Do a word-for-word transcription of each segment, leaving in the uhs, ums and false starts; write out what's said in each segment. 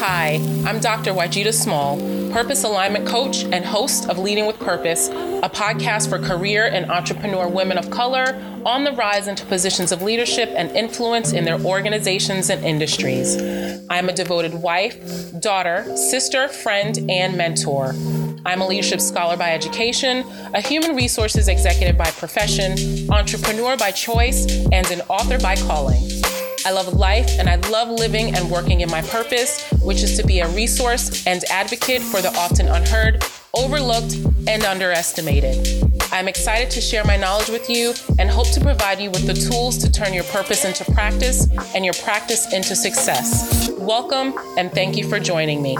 Hi, I'm Doctor Waajida Small, Purpose Alignment Coach and host of Leading with Purpose, a podcast for career and entrepreneur women of color on the rise into positions of leadership and influence in their organizations and industries. I'm a devoted wife, daughter, sister, friend, and mentor. I'm a leadership scholar by education, a human resources executive by profession, entrepreneur by choice, and an author by calling. I love life and I love living and working in my purpose, which is to be a resource and advocate for the often unheard, overlooked, and underestimated. I'm excited to share my knowledge with you and hope to provide you with the tools to turn your purpose into practice and your practice into success. Welcome and thank you for joining me.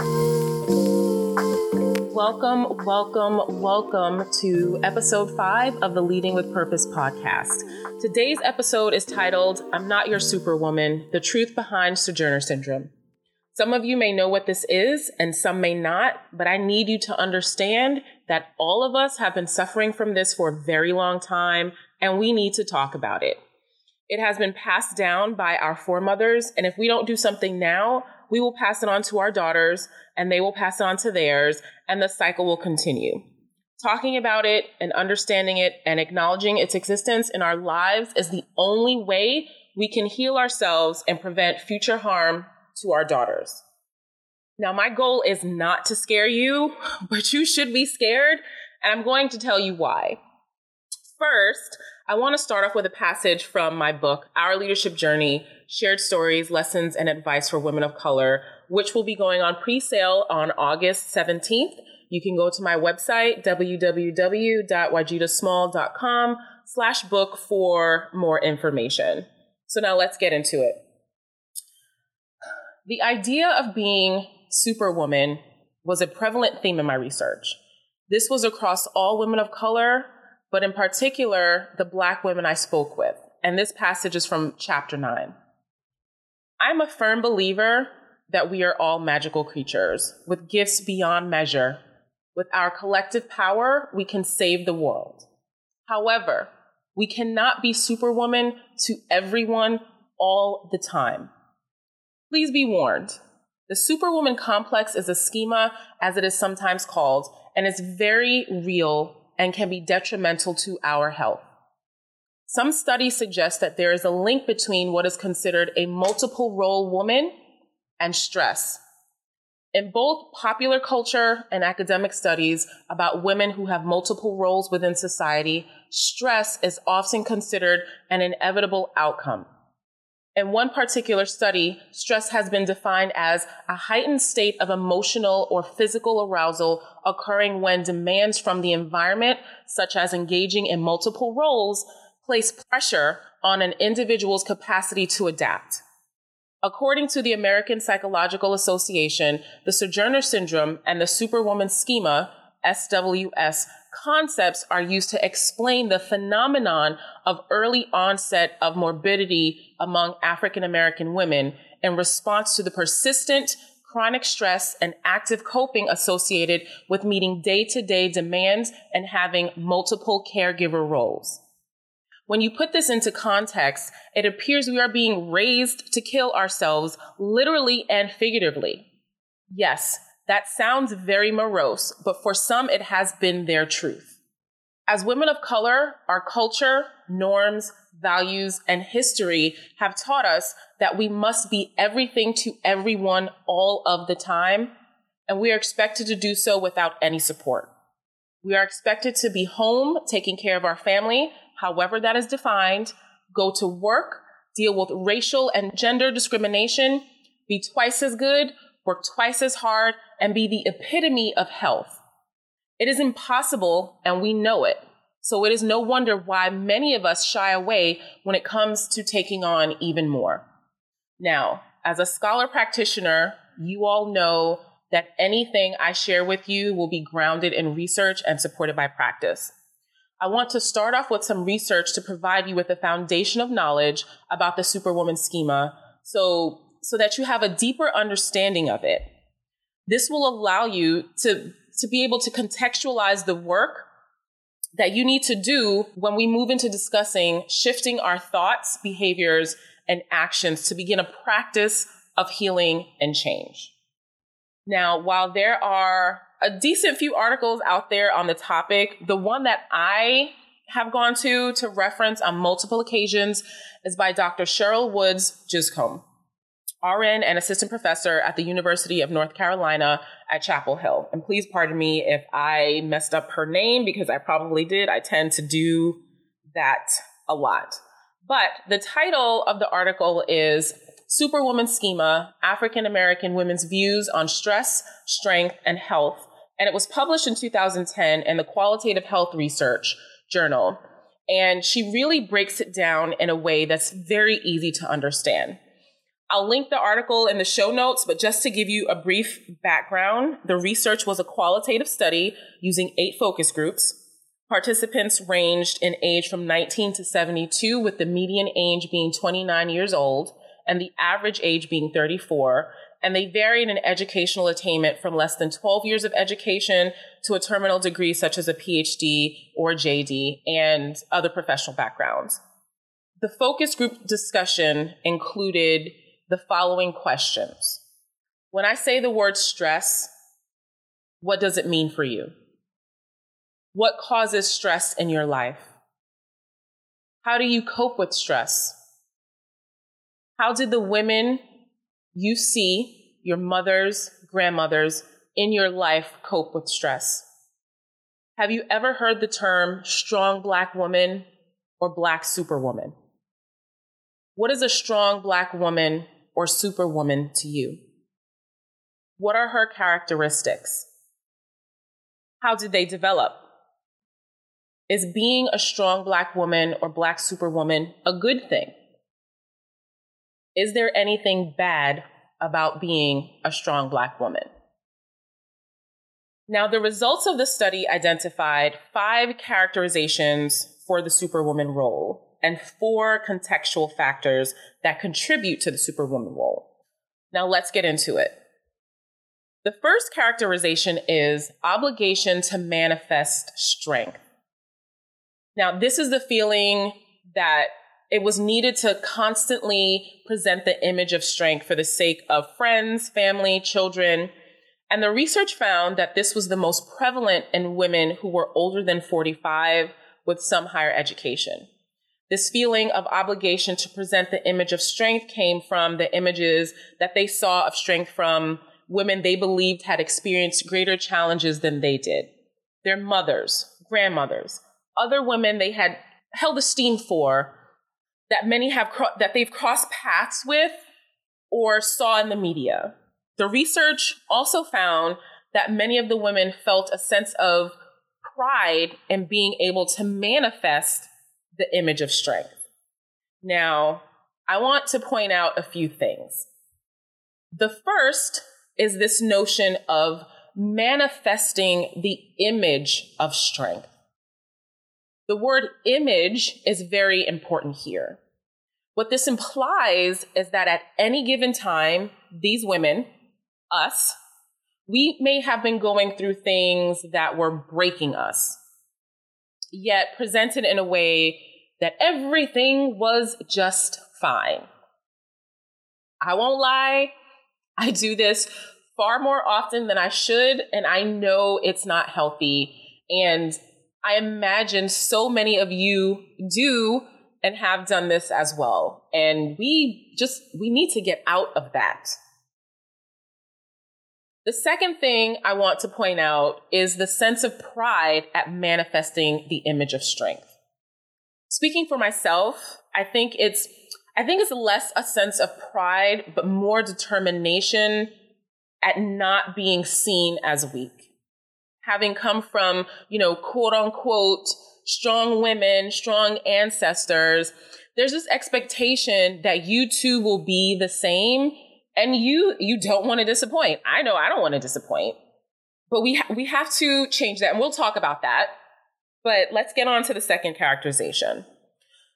Welcome, welcome, welcome to episode five of the Leading with Purpose podcast. Today's episode is titled, I'm Not Your Superwoman, The Truth Behind Sojourner Syndrome. Some of you may know what this is and some may not, but I need you to understand that all of us have been suffering from this for a very long time, and we need to talk about it. It has been passed down by our foremothers, and if we don't do something now, we will pass it on to our daughters and they will pass it on to theirs, and the cycle will continue. Talking about it and understanding it and acknowledging its existence in our lives is the only way we can heal ourselves and prevent future harm to our daughters. Now, my goal is not to scare you, but you should be scared, and I'm going to tell you why. First, I want to start off with a passage from my book, Our Leadership Journey, Shared Stories, Lessons, and Advice for Women of Color, which will be going on pre-sale on August seventeenth. You can go to my website, www.waajidasmall.com slash book for more information. So now let's get into it. The idea of being superwoman was a prevalent theme in my research. This was across all women of color, but in particular, the Black women I spoke with. And this passage is from chapter nine. I'm a firm believer that we are all magical creatures with gifts beyond measure. With our collective power, we can save the world. However, we cannot be superwoman to everyone all the time. Please be warned, the superwoman complex is a schema, as it is sometimes called, and it's very real and can be detrimental to our health. Some studies suggest that there is a link between what is considered a multiple role woman and stress. In both popular culture and academic studies about women who have multiple roles within society, stress is often considered an inevitable outcome. In one particular study, stress has been defined as a heightened state of emotional or physical arousal occurring when demands from the environment, such as engaging in multiple roles, place pressure on an individual's capacity to adapt. According to the American Psychological Association, the Sojourner Syndrome and the Superwoman Schema, S W S, concepts are used to explain the phenomenon of early onset of morbidity among African American women in response to the persistent chronic stress and active coping associated with meeting day-to-day demands and having multiple caregiver roles. When you put this into context, it appears we are being raised to kill ourselves literally and figuratively. Yes, that sounds very morose, but for some it has been their truth. As women of color, our culture, norms, values, and history have taught us that we must be everything to everyone all of the time, and we are expected to do so without any support. We are expected to be home, taking care of our family, however that is defined, go to work, deal with racial and gender discrimination, be twice as good, work twice as hard, and be the epitome of health. It is impossible, and we know it. So it is no wonder why many of us shy away when it comes to taking on even more. Now, as a scholar practitioner, you all know that anything I share with you will be grounded in research and supported by practice. I want to start off with some research to provide you with a foundation of knowledge about the Superwoman Schema so, so that you have a deeper understanding of it. This will allow you to, to be able to contextualize the work that you need to do when we move into discussing shifting our thoughts, behaviors, and actions to begin a practice of healing and change. Now, while there are a decent few articles out there on the topic, the one that I have gone to to reference on multiple occasions is by Doctor Cheryl Woods-Giscombé, R N and assistant professor at the University of North Carolina at Chapel Hill. And please pardon me if I messed up her name, because I probably did. I tend to do that a lot. But the title of the article is Superwoman Schema, African-American Women's Views on Stress, Strength, and Health. And it was published in two thousand ten in the Qualitative Health Research Journal. And she really breaks it down in a way that's very easy to understand. I'll link the article in the show notes, but just to give you a brief background, the research was a qualitative study using eight focus groups. Participants ranged in age from nineteen to seventy-two, with the median age being twenty-nine years old and the average age being thirty-four. And they varied in educational attainment from less than twelve years of education to a terminal degree such as a P H D or J D and other professional backgrounds. The focus group discussion included the following questions. When I say the word stress, what does it mean for you? What causes stress in your life? How do you cope with stress? How did the women you see, your mothers, grandmothers, in your life cope with stress? Have you ever heard the term strong Black woman or Black superwoman? What is a strong Black woman or superwoman to you? What are her characteristics? How did they develop? Is being a strong Black woman or Black superwoman a good thing? Is there anything bad about being a strong Black woman? Now, the results of the study identified five characterizations for the superwoman role and four contextual factors that contribute to the superwoman role. Now, let's get into it. The first characterization is obligation to manifest strength. Now, this is the feeling that it was needed to constantly present the image of strength for the sake of friends, family, children. And the research found that this was the most prevalent in women who were older than forty-five with some higher education. This feeling of obligation to present the image of strength came from the images that they saw of strength from women they believed had experienced greater challenges than they did. Their mothers, grandmothers, other women they had held esteem for, that many have cro- that they've crossed paths with or saw in the media. The research also found that many of the women felt a sense of pride in being able to manifest the image of strength. Now, I want to point out a few things. The first is this notion of manifesting the image of strength. The word image is very important here. What this implies is that at any given time, these women, us, we may have been going through things that were breaking us, yet presented in a way that everything was just fine. I won't lie, I do this far more often than I should, and I know it's not healthy. And I imagine so many of you do and have done this as well. And we just, we need to get out of that. The second thing I want to point out is the sense of pride at manifesting the image of strength. Speaking for myself, I think it's I think it's less a sense of pride, but more determination at not being seen as weak. Having come from, you know, quote unquote, strong women, strong ancestors, there's this expectation that you too will be the same, and you you don't want to disappoint. I know I don't want to disappoint, but we ha- we have to change that, and we'll talk about that. But let's get on to the second characterization.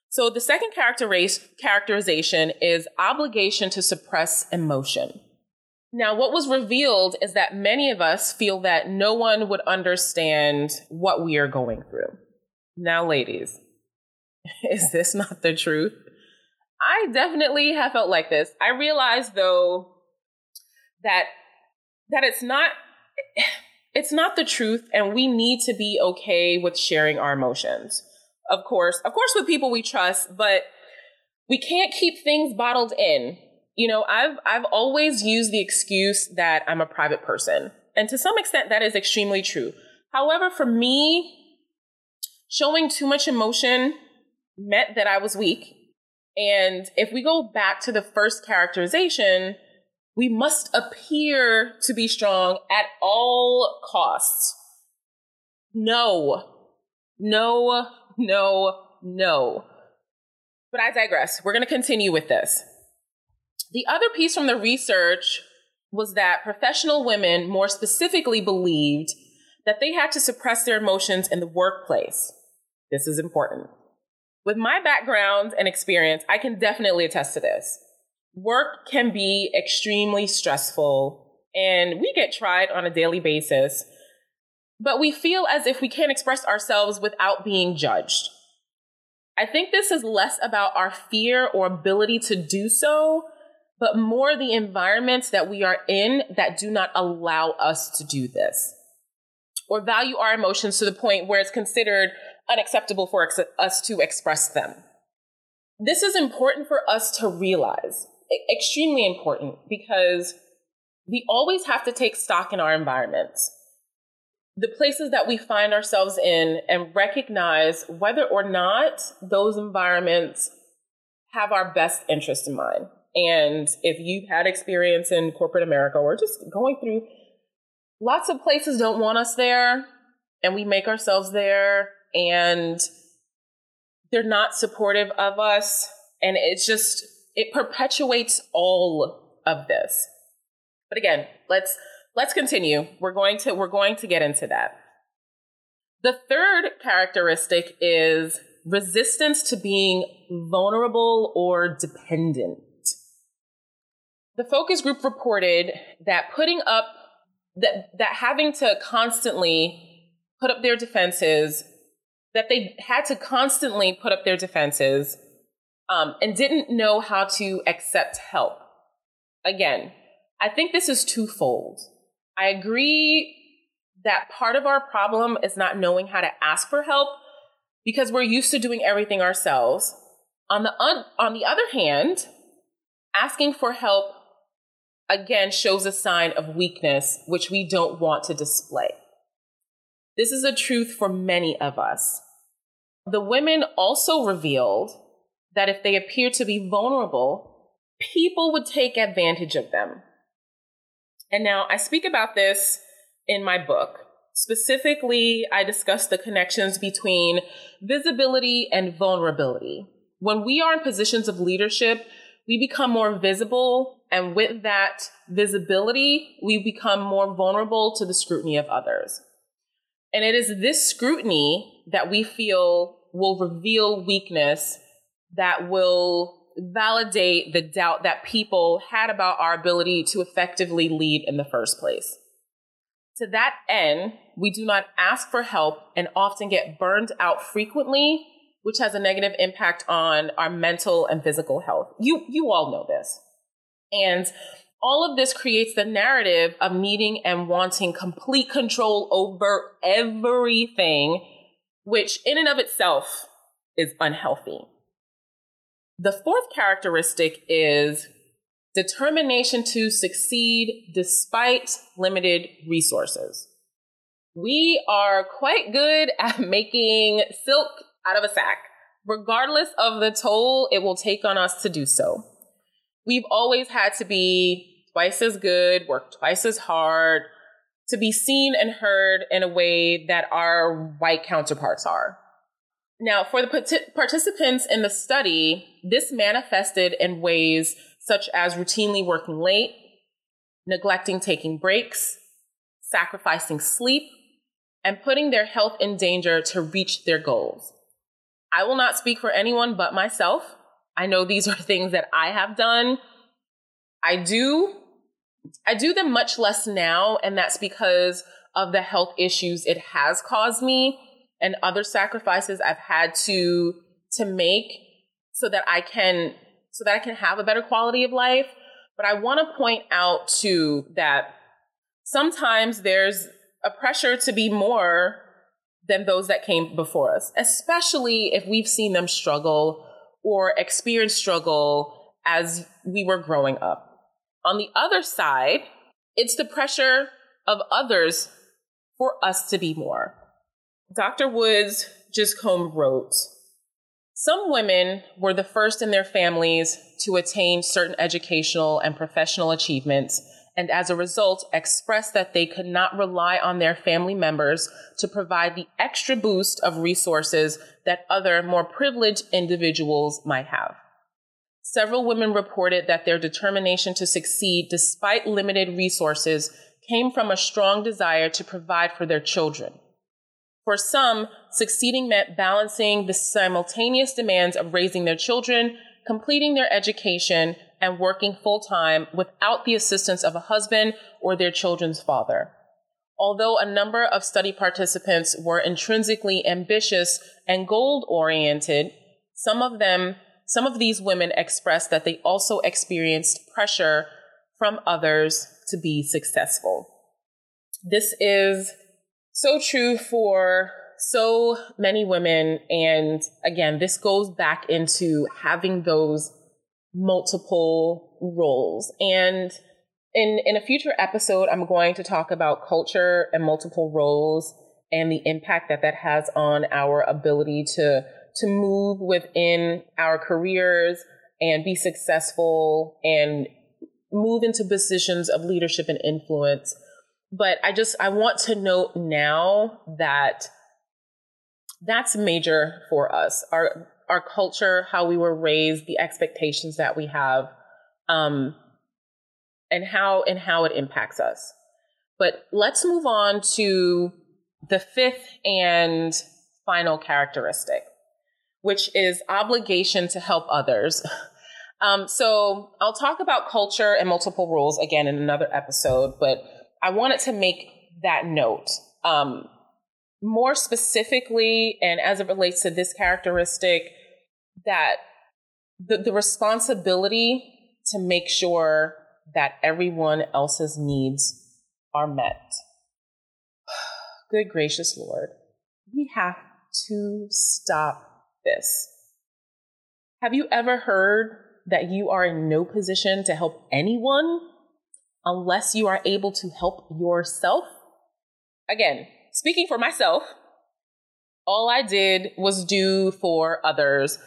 So the second characterization is obligation to suppress emotion. Now, what was revealed is that many of us feel that no one would understand what we are going through. Now, ladies, is this not the truth? I definitely have felt like this. I realized, though, that that it's not, it's not the truth. And we need to be okay with sharing our emotions. Of course, of course, with people we trust, but we can't keep things bottled in. You know, I've, I've always used the excuse that I'm a private person. And to some extent, that is extremely true. However, for me, showing too much emotion meant that I was weak. And if we go back to the first characterization, we must appear to be strong at all costs. No, no, no, no. But I digress. We're going to continue with this. The other piece from the research was that professional women more specifically believed that they had to suppress their emotions in the workplace. This is important. With my background and experience, I can definitely attest to this. Work can be extremely stressful, and we get tried on a daily basis, but we feel as if we can't express ourselves without being judged. I think this is less about our fear or ability to do so, but more the environments that we are in that do not allow us to do this or value our emotions to the point where it's considered unacceptable for ex- us to express them. This is important for us to realize, extremely important, because we always have to take stock in our environments, the places that we find ourselves in, and recognize whether or not those environments have our best interest in mind. And if you've had experience in corporate America or just going through, lots of places don't want us there, and we make ourselves there, and they're not supportive of us. And it's just, it perpetuates all of this. But again, let's, let's continue. We're going to, we're going to get into that. The third characteristic is resistance to being vulnerable or dependent. The focus group reported that putting up, that, that having to constantly put up their defenses, that they had to constantly put up their defenses um, and didn't know how to accept help. Again, I think this is twofold. I agree that part of our problem is not knowing how to ask for help because we're used to doing everything ourselves. On the un- on the other hand, asking for help again shows a sign of weakness, which we don't want to display. This is a truth for many of us. The women also revealed that if they appear to be vulnerable, people would take advantage of them. And now I speak about this in my book. Specifically, I discuss the connections between visibility and vulnerability. When we are in positions of leadership, we become more visible, and with that visibility, we become more vulnerable to the scrutiny of others. And it is this scrutiny that we feel will reveal weakness, that will validate the doubt that people had about our ability to effectively lead in the first place. To that end, we do not ask for help and often get burned out frequently, which has a negative impact on our mental and physical health. You, you all know this. And all of this creates the narrative of needing and wanting complete control over everything, which in and of itself is unhealthy. The fourth characteristic is determination to succeed despite limited resources. We are quite good at making silk out of a sack, regardless of the toll it will take on us to do so. We've always had to be twice as good, work twice as hard, to be seen and heard in a way that our white counterparts are. Now, for the partic- participants in the study, this manifested in ways such as routinely working late, neglecting taking breaks, sacrificing sleep, and putting their health in danger to reach their goals. I will not speak for anyone but myself. I know these are things that I have done. I do, I do them much less now, and that's because of the health issues it has caused me and other sacrifices I've had to, to make so that I can, so that I can have a better quality of life. But I want to point out too that sometimes there's a pressure to be more than those that came before us, especially if we've seen them struggle or experience struggle as we were growing up. On the other side, it's the pressure of others for us to be more. Doctor Woods-Giscombé wrote, "Some women were the first in their families to attain certain educational and professional achievements, and as a result, expressed that they could not rely on their family members to provide the extra boost of resources that other more privileged individuals might have. Several women reported that their determination to succeed despite limited resources came from a strong desire to provide for their children. For some, succeeding meant balancing the simultaneous demands of raising their children, completing their education, and working full-time without the assistance of a husband or their children's father. Although a number of study participants were intrinsically ambitious and goal-oriented, some of them, some of these women expressed that they also experienced pressure from others to be successful." This is so true for so many women. And again, this goes back into having those multiple roles. And in, in a future episode, I'm going to talk about culture and multiple roles and the impact that that has on our ability to, to move within our careers and be successful and move into positions of leadership and influence. But I just, I want to note now that that's major for us. Our, our culture, how we were raised, the expectations that we have, um, and how, and how it impacts us. But let's move on to the fifth and final characteristic, which is obligation to help others. Um, so I'll talk about culture and multiple roles again in another episode, but I wanted to make that note, um, more specifically, and as it relates to this characteristic, that the, the responsibility to make sure that everyone else's needs are met. Good gracious Lord, we have to stop this. Have you ever heard that you are in no position to help anyone unless you are able to help yourself? Again, speaking for myself, all I did was do for others,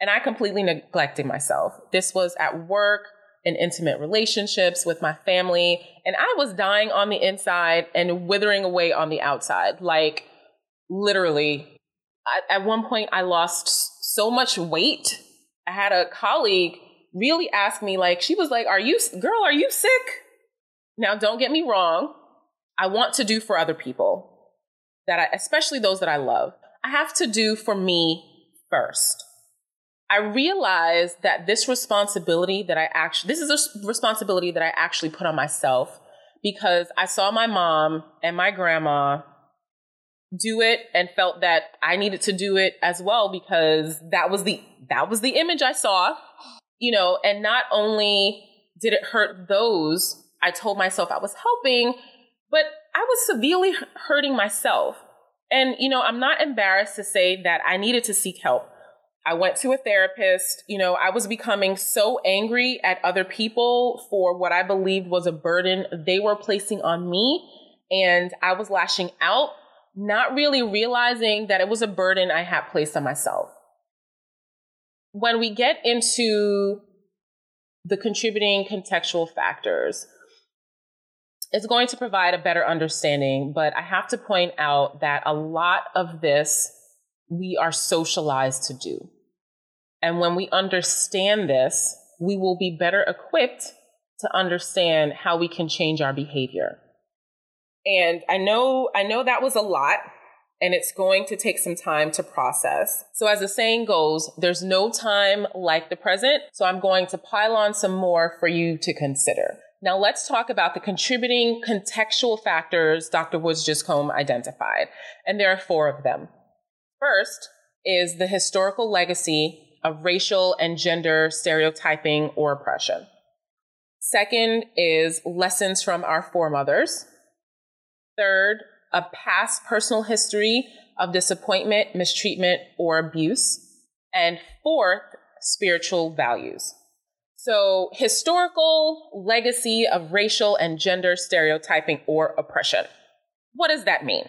and I completely neglected myself. This was at work, in intimate relationships, with my family, and I was dying on the inside and withering away on the outside. Like, literally, I, at one point, I lost so much weight. I had a colleague really asked me, like, she was like, are you, girl, are you sick? Now, don't get me wrong. I want to do for other people that I, especially those that I love. I have to do for me first. I realized that this responsibility that I actually, this is a responsibility that I actually put on myself, because I saw my mom and my grandma do it and felt that I needed to do it as well, because that was the, that was the image I saw. You know, and not only did it hurt those I told myself I was helping, but I was severely hurting myself. And, you know, I'm not embarrassed to say that I needed to seek help. I went to a therapist. You know, I was becoming so angry at other people for what I believed was a burden they were placing on me. And I was lashing out, not really realizing that it was a burden I had placed on myself. When we get into the contributing contextual factors, it's going to provide a better understanding, but I have to point out that a lot of this we are socialized to do. And when we understand this, we will be better equipped to understand how we can change our behavior. And I know, I know that was a lot, and it's going to take some time to process. So as the saying goes, there's no time like the present. So I'm going to pile on some more for you to consider. Now let's talk about the contributing contextual factors Doctor Woods-Giscombé identified. And there are four of them. First is the historical legacy of racial and gender stereotyping or oppression. Second is lessons from our foremothers, Third, a past personal history of disappointment, mistreatment, or abuse. And fourth, spiritual values. So historical legacy of racial and gender stereotyping or oppression. What does that mean?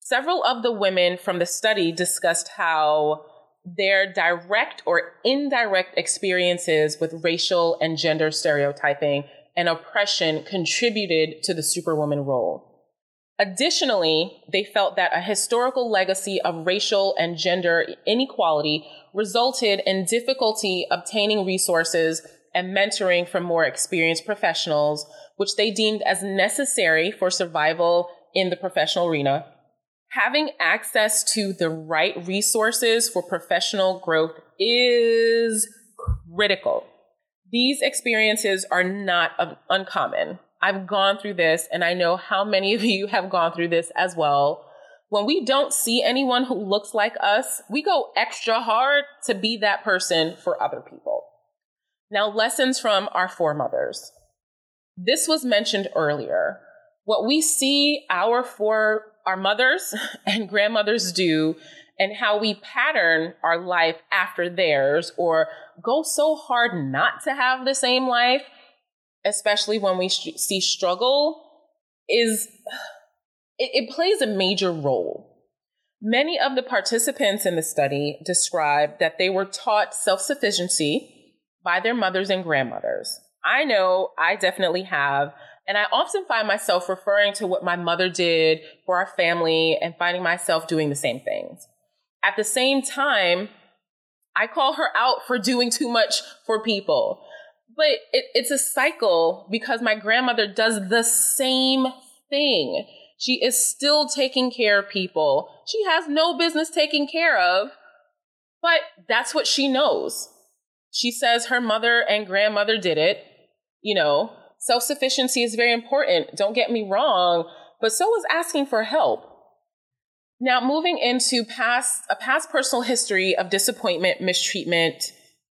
Several of the women from the study discussed how their direct or indirect experiences with racial and gender stereotyping and oppression contributed to the superwoman role. Additionally, they felt that a historical legacy of racial and gender inequality resulted in difficulty obtaining resources and mentoring from more experienced professionals, which they deemed as necessary for survival in the professional arena. Having access to the right resources for professional growth is critical. These experiences are not uncommon. I've gone through this, and I know how many of you have gone through this as well. When we don't see anyone who looks like us, we go extra hard to be that person for other people. Now, lessons from our foremothers. This was mentioned earlier. What we see our for our mothers and grandmothers do, and how we pattern our life after theirs, or go so hard not to have the same life, especially when we sh- see struggle, is it, it plays a major role. Many of the participants in the study described that they were taught self-sufficiency by their mothers and grandmothers. I know I definitely have, and I often find myself referring to what my mother did for our family and finding myself doing the same things. At the same time, I call her out for doing too much for people. But it, it's a cycle because my grandmother does the same thing. She is still taking care of people. She has no business taking care of, but that's what she knows. She says her mother and grandmother did it. You know, self-sufficiency is very important. Don't get me wrong, but so is asking for help. Now, moving into past a past personal history of disappointment, mistreatment,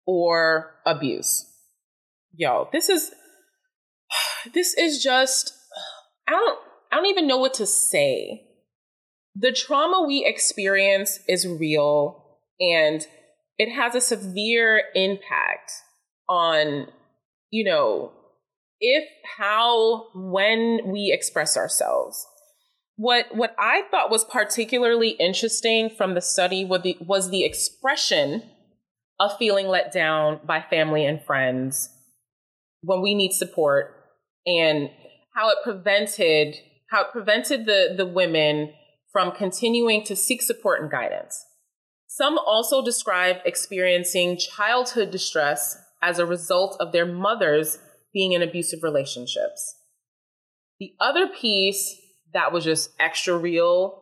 or abuse. Yo, this is, this is just, I don't, I don't even know what to say. The trauma we experience is real, and it has a severe impact on, you know, if, how, when we express ourselves. What, what I thought was particularly interesting from the study was the, was the expression of feeling let down by family and friends when we need support, and how it prevented how it prevented the, the women from continuing to seek support and guidance. Some also described experiencing childhood distress as a result of their mothers being in abusive relationships. The other piece that was just extra real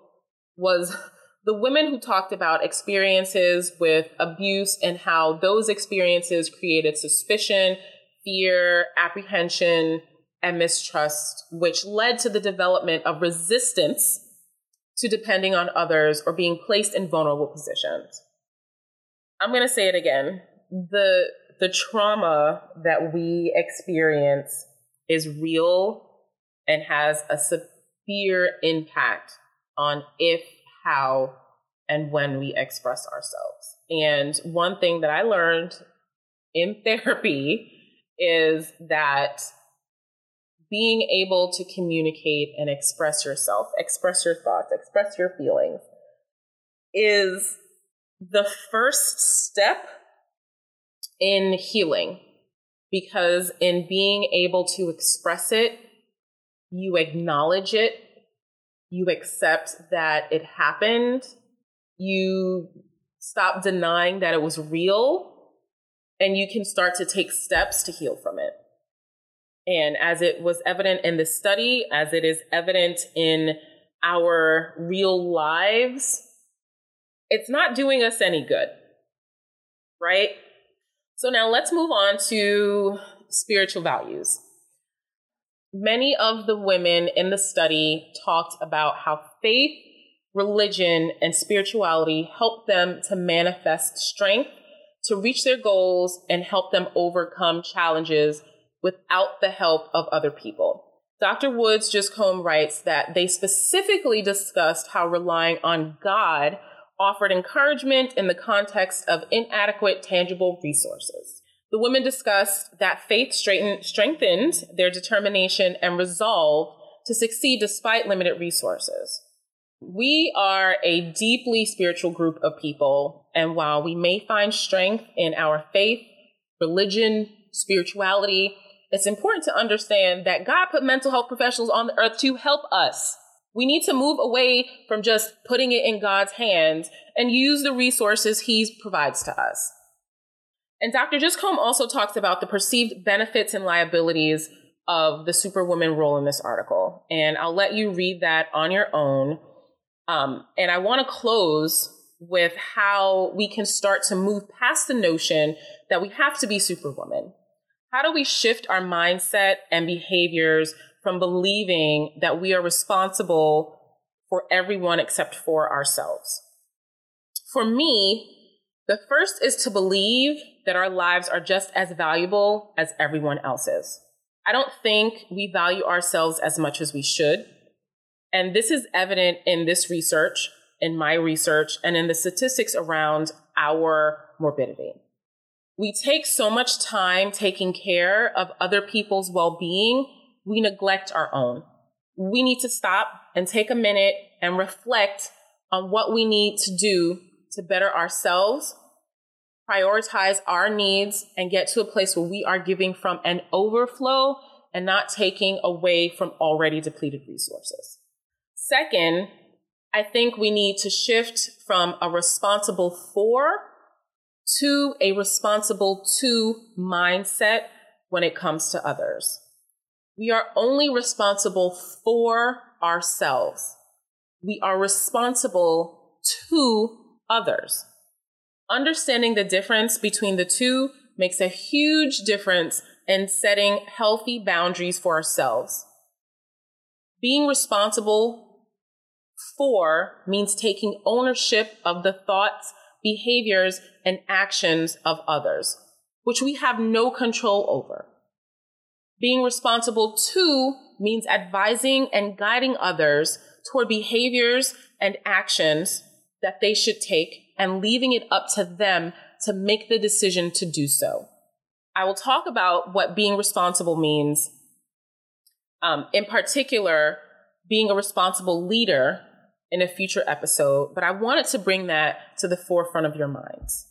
was the women who talked about experiences with abuse and how those experiences created suspicion, fear, apprehension, and mistrust, which led to the development of resistance to depending on others or being placed in vulnerable positions. I'm going to say it again. The, the trauma that we experience is real and has a severe impact on if, how, and when we express ourselves. And one thing that I learned in therapy is that being able to communicate and express yourself, express your thoughts, express your feelings is the first step in healing, because in being able to express it, you acknowledge it, you accept that it happened, you stop denying that it was real, and you can start to take steps to heal from it. And as it was evident in the study, as it is evident in our real lives, it's not doing us any good, right? So now let's move on to spiritual values. Many of the women in the study talked about how faith, religion, and spirituality helped them to manifest strength, to reach their goals, and help them overcome challenges without the help of other people. Doctor Woods-Giscombé writes that they specifically discussed how relying on God offered encouragement in the context of inadequate, tangible resources. The women discussed that faith strengthened their determination and resolve to succeed despite limited resources. We are a deeply spiritual group of people, and while we may find strength in our faith, religion, spirituality, it's important to understand that God put mental health professionals on the earth to help us. We need to move away from just putting it in God's hands and use the resources he provides to us. And Doctor Giscombé also talks about the perceived benefits and liabilities of the superwoman role in this article. And I'll let you read that on your own. Um, and I want to close with how we can start to move past the notion that we have to be superwoman. How do we shift our mindset and behaviors from believing that we are responsible for everyone except for ourselves? For me, the first is to believe that our lives are just as valuable as everyone else's. I don't think we value ourselves as much as we should. And this is evident in this research, in my research, and in the statistics around our morbidity. We take so much time taking care of other people's well-being, we neglect our own. We need to stop and take a minute and reflect on what we need to do to better ourselves, prioritize our needs, and get to a place where we are giving from an overflow and not taking away from already depleted resources. Second, I think we need to shift from a responsible for to a responsible to mindset when it comes to others. We are only responsible for ourselves. We are responsible to others. Understanding the difference between the two makes a huge difference in setting healthy boundaries for ourselves. Being responsible for means taking ownership of the thoughts, behaviors, and actions of others, which we have no control over. Being responsible to means advising and guiding others toward behaviors and actions that they should take and leaving it up to them to make the decision to do so. I will talk about what being responsible means, um, in particular, being a responsible leader in a future episode, but I wanted to bring that to the forefront of your minds.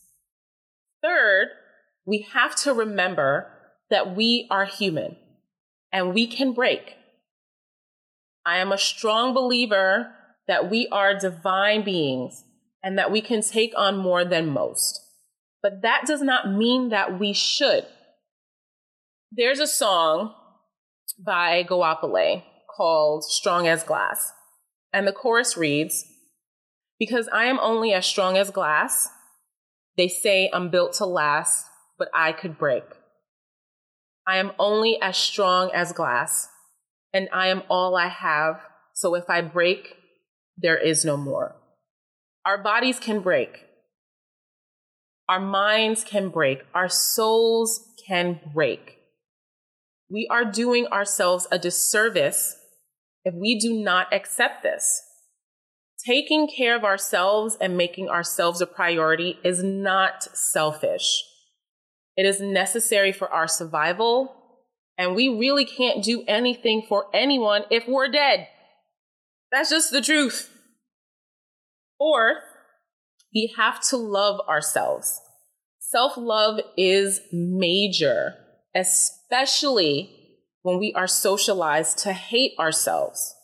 Third, we have to remember that we are human and we can break. I am a strong believer that we are divine beings and that we can take on more than most. But that does not mean that we should. There's a song by Goapele called Strong as Glass. And the chorus reads, because I am only as strong as glass, they say I'm built to last, but I could break. I am only as strong as glass, and I am all I have, so if I break, there is no more. Our bodies can break. Our minds can break. Our souls can break. We are doing ourselves a disservice if we do not accept this. Taking care of ourselves and making ourselves a priority is not selfish. It is necessary for our survival, and we really can't do anything for anyone if we're dead. That's just the truth. Fourth, we have to love ourselves. Self-love is major, especially when we are socialized to hate ourselves.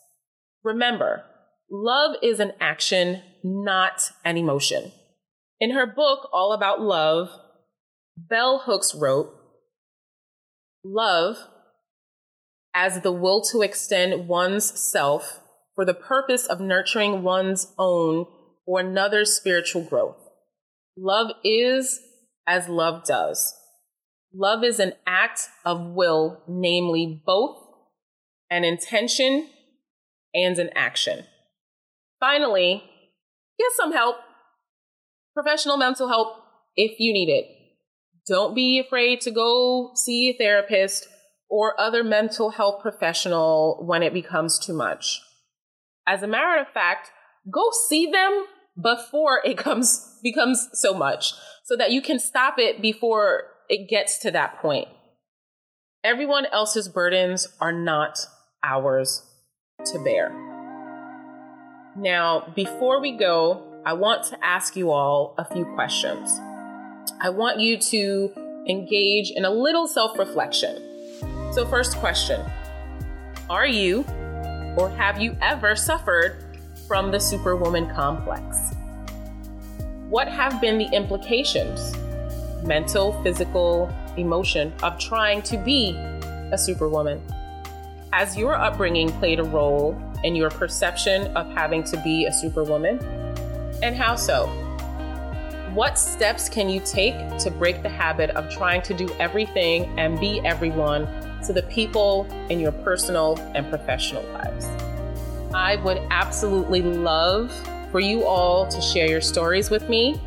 Remember, love is an action, not an emotion. In her book, All About Love, Bell Hooks wrote, love as the will to extend one's self for the purpose of nurturing one's own or another's spiritual growth. Love is as love does. Love is an act of will, namely both an intention and an action. Finally, get some help, professional mental help if you need it. Don't be afraid to go see a therapist or other mental health professional when it becomes too much. As a matter of fact, go see them before it comes becomes so much so that you can stop it before it gets to that point. Everyone else's burdens are not ours to bear. Now, before we go, I want to ask you all a few questions. I want you to engage in a little self-reflection. So first question, are you or have you ever suffered from the Superwoman complex? What have been the implications, mental, physical, emotion, of trying to be a superwoman? Has your upbringing played a role in your perception of having to be a superwoman? And how so? What steps can you take to break the habit of trying to do everything and be everyone to the people in your personal and professional lives? I would absolutely love for you all to share your stories with me.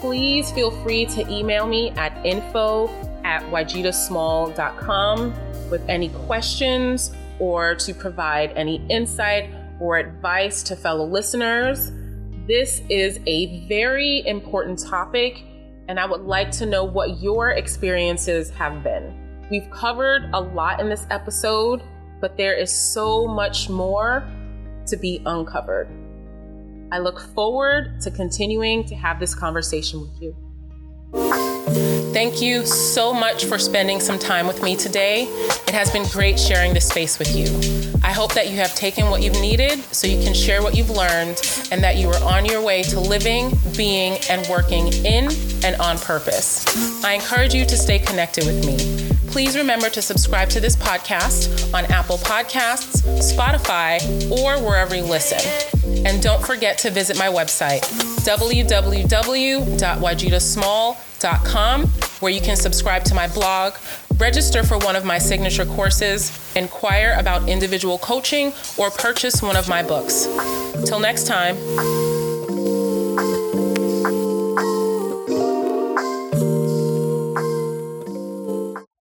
Please feel free to email me at info at waajida small dot com with any questions or to provide any insight or advice to fellow listeners. This is a very important topic, and I would like to know what your experiences have been. We've covered a lot in this episode, but there is so much more to be uncovered. I look forward to continuing to have this conversation with you. Thank you so much for spending some time with me today. It has been great sharing this space with you. I hope that you have taken what you've needed so you can share what you've learned and that you are on your way to living, being, and working in and on purpose. I encourage you to stay connected with me. Please remember to subscribe to this podcast on Apple Podcasts, Spotify, or wherever you listen. And don't forget to visit my website, w w w dot waajida small dot com, where you can subscribe to my blog, register for one of my signature courses, inquire about individual coaching, or purchase one of my books. Till next time.